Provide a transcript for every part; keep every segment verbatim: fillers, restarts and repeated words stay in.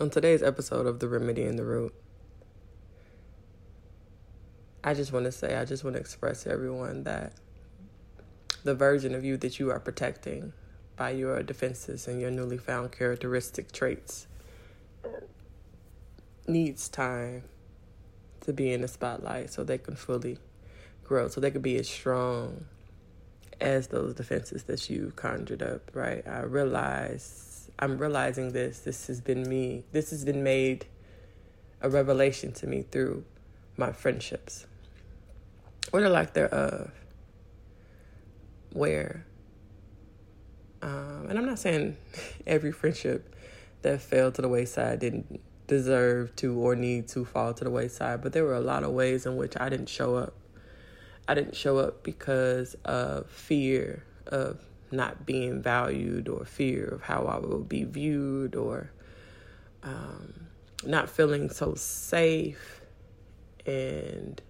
On today's episode of The Remedy and the Root, I just want to say, I just want to express to everyone that the version of you that you are protecting by your defenses and your newly found characteristic traits needs time to be in the spotlight so they can fully grow, so they can be as strong as those defenses that you conjured up, right? I realize I'm realizing this. This has been me. This has been made a revelation to me through my friendships, or the lack thereof, where, um, and I'm not saying every friendship that fell to the wayside didn't deserve to or need to fall to the wayside, but there were a lot of ways in which I didn't show up. I didn't show up because of fear of not being valued, or fear of how I will be viewed, or um, not feeling so safe and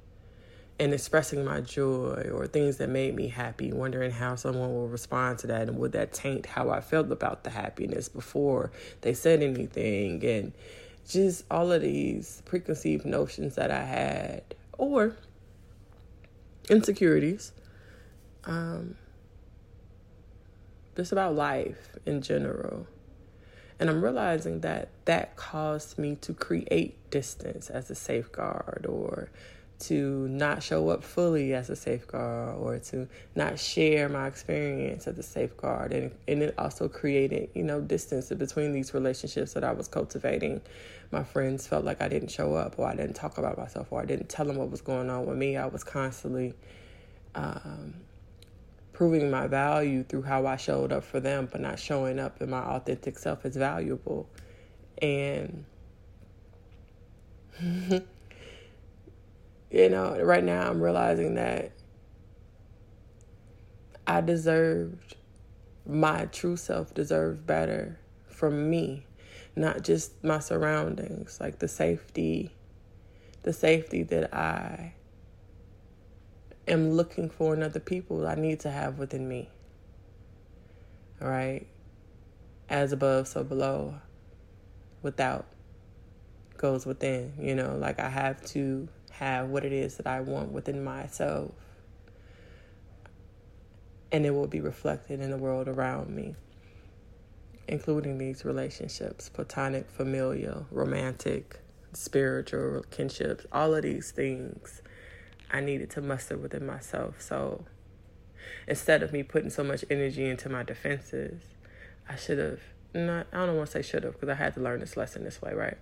and expressing my joy, or things that made me happy, wondering how someone will respond to that, and would that taint how I felt about the happiness before they said anything, and just all of these preconceived notions that I had, or insecurities. Um, just about life in general. And I'm realizing that that caused me to create distance as a safeguard, or to not show up fully as a safeguard, or to not share my experience as a safeguard. And, and it also created, you know, distance between these relationships that I was cultivating. My friends felt like I didn't show up, or I didn't talk about myself, or I didn't tell them what was going on with me. I was constantly... Um, proving my value through how I showed up for them, but not showing up in my authentic self is valuable. And, you know, right now I'm realizing that I deserved, my true self deserved better from me, not just my surroundings, like the safety, the safety that I am looking for in other people, I need to have within me. All right? As above, so below. Without goes within, you know? Like, I have to have what it is that I want within myself, and it will be reflected in the world around me, including these relationships, platonic, familial, romantic, spiritual kinships, all of these things I needed to muster within myself. So instead of me putting so much energy into my defenses, I should have not, I don't want to say should have, because I had to learn this lesson this way, right?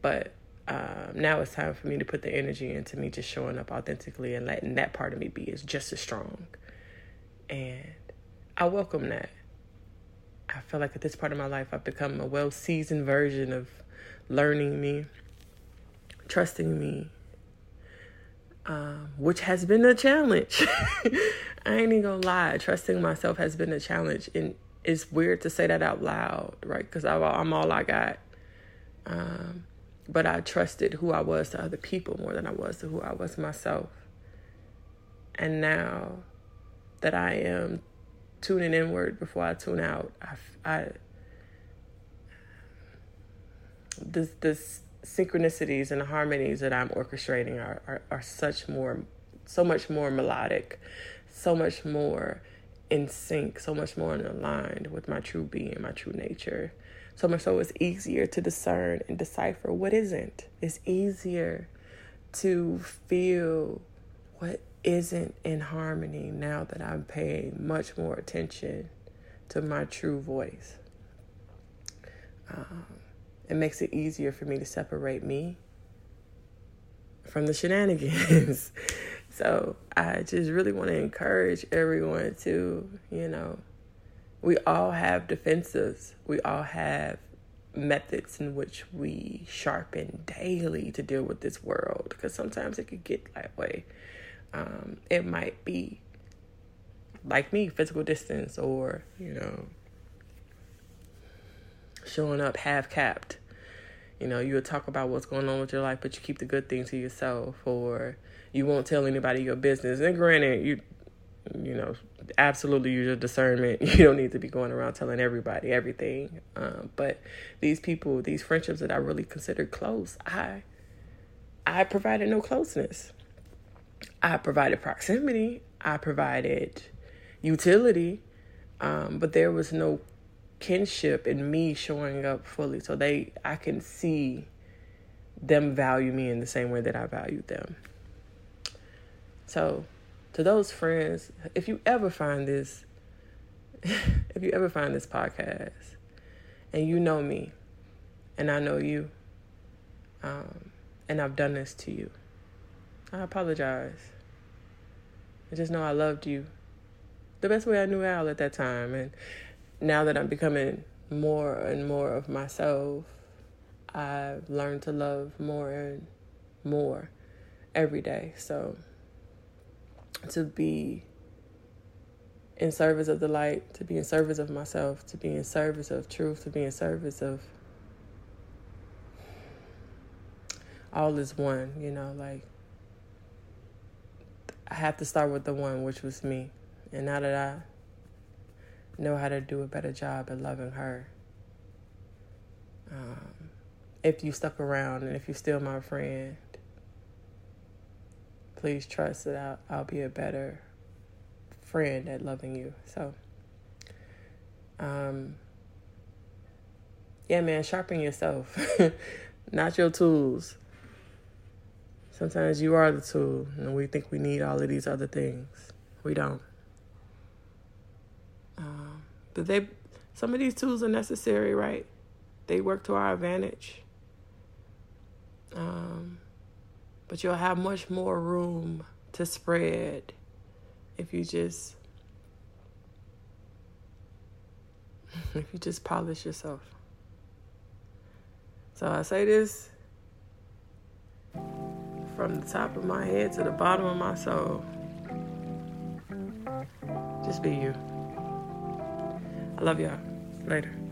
But um, now it's time for me to put the energy into me just showing up authentically and letting that part of me be is just as strong. And I welcome that. I feel like at this part of my life, I've become a well-seasoned version of learning me, trusting me, Um, which has been a challenge. I ain't even gonna lie. Trusting myself has been a challenge. And it's weird to say that out loud, right? Because I'm all I got. Um, but I trusted who I was to other people more than I was to who I was myself. And now that I am tuning inward before I tune out, I, I this, this, synchronicities and harmonies that I'm orchestrating are, are, are such more, so much more melodic, so much more in sync, so much more aligned with my true being, my true nature. So much so it's easier to discern and decipher what isn't. It's easier to feel what isn't in harmony now that I'm paying much more attention to my true voice. Um, It makes it easier for me to separate me from the shenanigans. So I just really want to encourage everyone to, you know, we all have defenses. We all have methods in which we sharpen daily to deal with this world, because sometimes it could get that way. Um, it might be like me, physical distance, or, you know, showing up half-capped. You know, you'll talk about what's going on with your life, but you keep the good things to yourself, or you won't tell anybody your business. And granted, you, you know, absolutely use your discernment. You don't need to be going around telling everybody everything. Um, but these people, these friendships that I really consider close, I, I provided no closeness. I provided proximity. I provided utility. Um, but there was no kinship in me showing up fully, so they I can see them value me in the same way that I valued them. So to those friends, if you ever find this if you ever find this podcast, and you know me and I know you, um, and I've done this to you, I apologize. I just know I loved you the best way I knew how at that time, and now that I'm becoming more and more of myself, I've learned to love more and more every day. So to be in service of the light, to be in service of myself, to be in service of truth, to be in service of all is one, you know, like I have to start with the one, which was me. And now that I know how to do a better job at loving her. Um, if you stuck around and if you're still my friend, please trust that I'll, I'll be a better friend at loving you. So, um, yeah, man, sharpen yourself, not your tools. Sometimes you are the tool, and we think we need all of these other things. We don't. Um, but they, some of these tools are necessary, right? They work to our advantage. Um, but you'll have much more room to spread if you just, if you just polish yourself. So I say this from the top of my head to the bottom of my soul. Just be you. I love y'all. Later.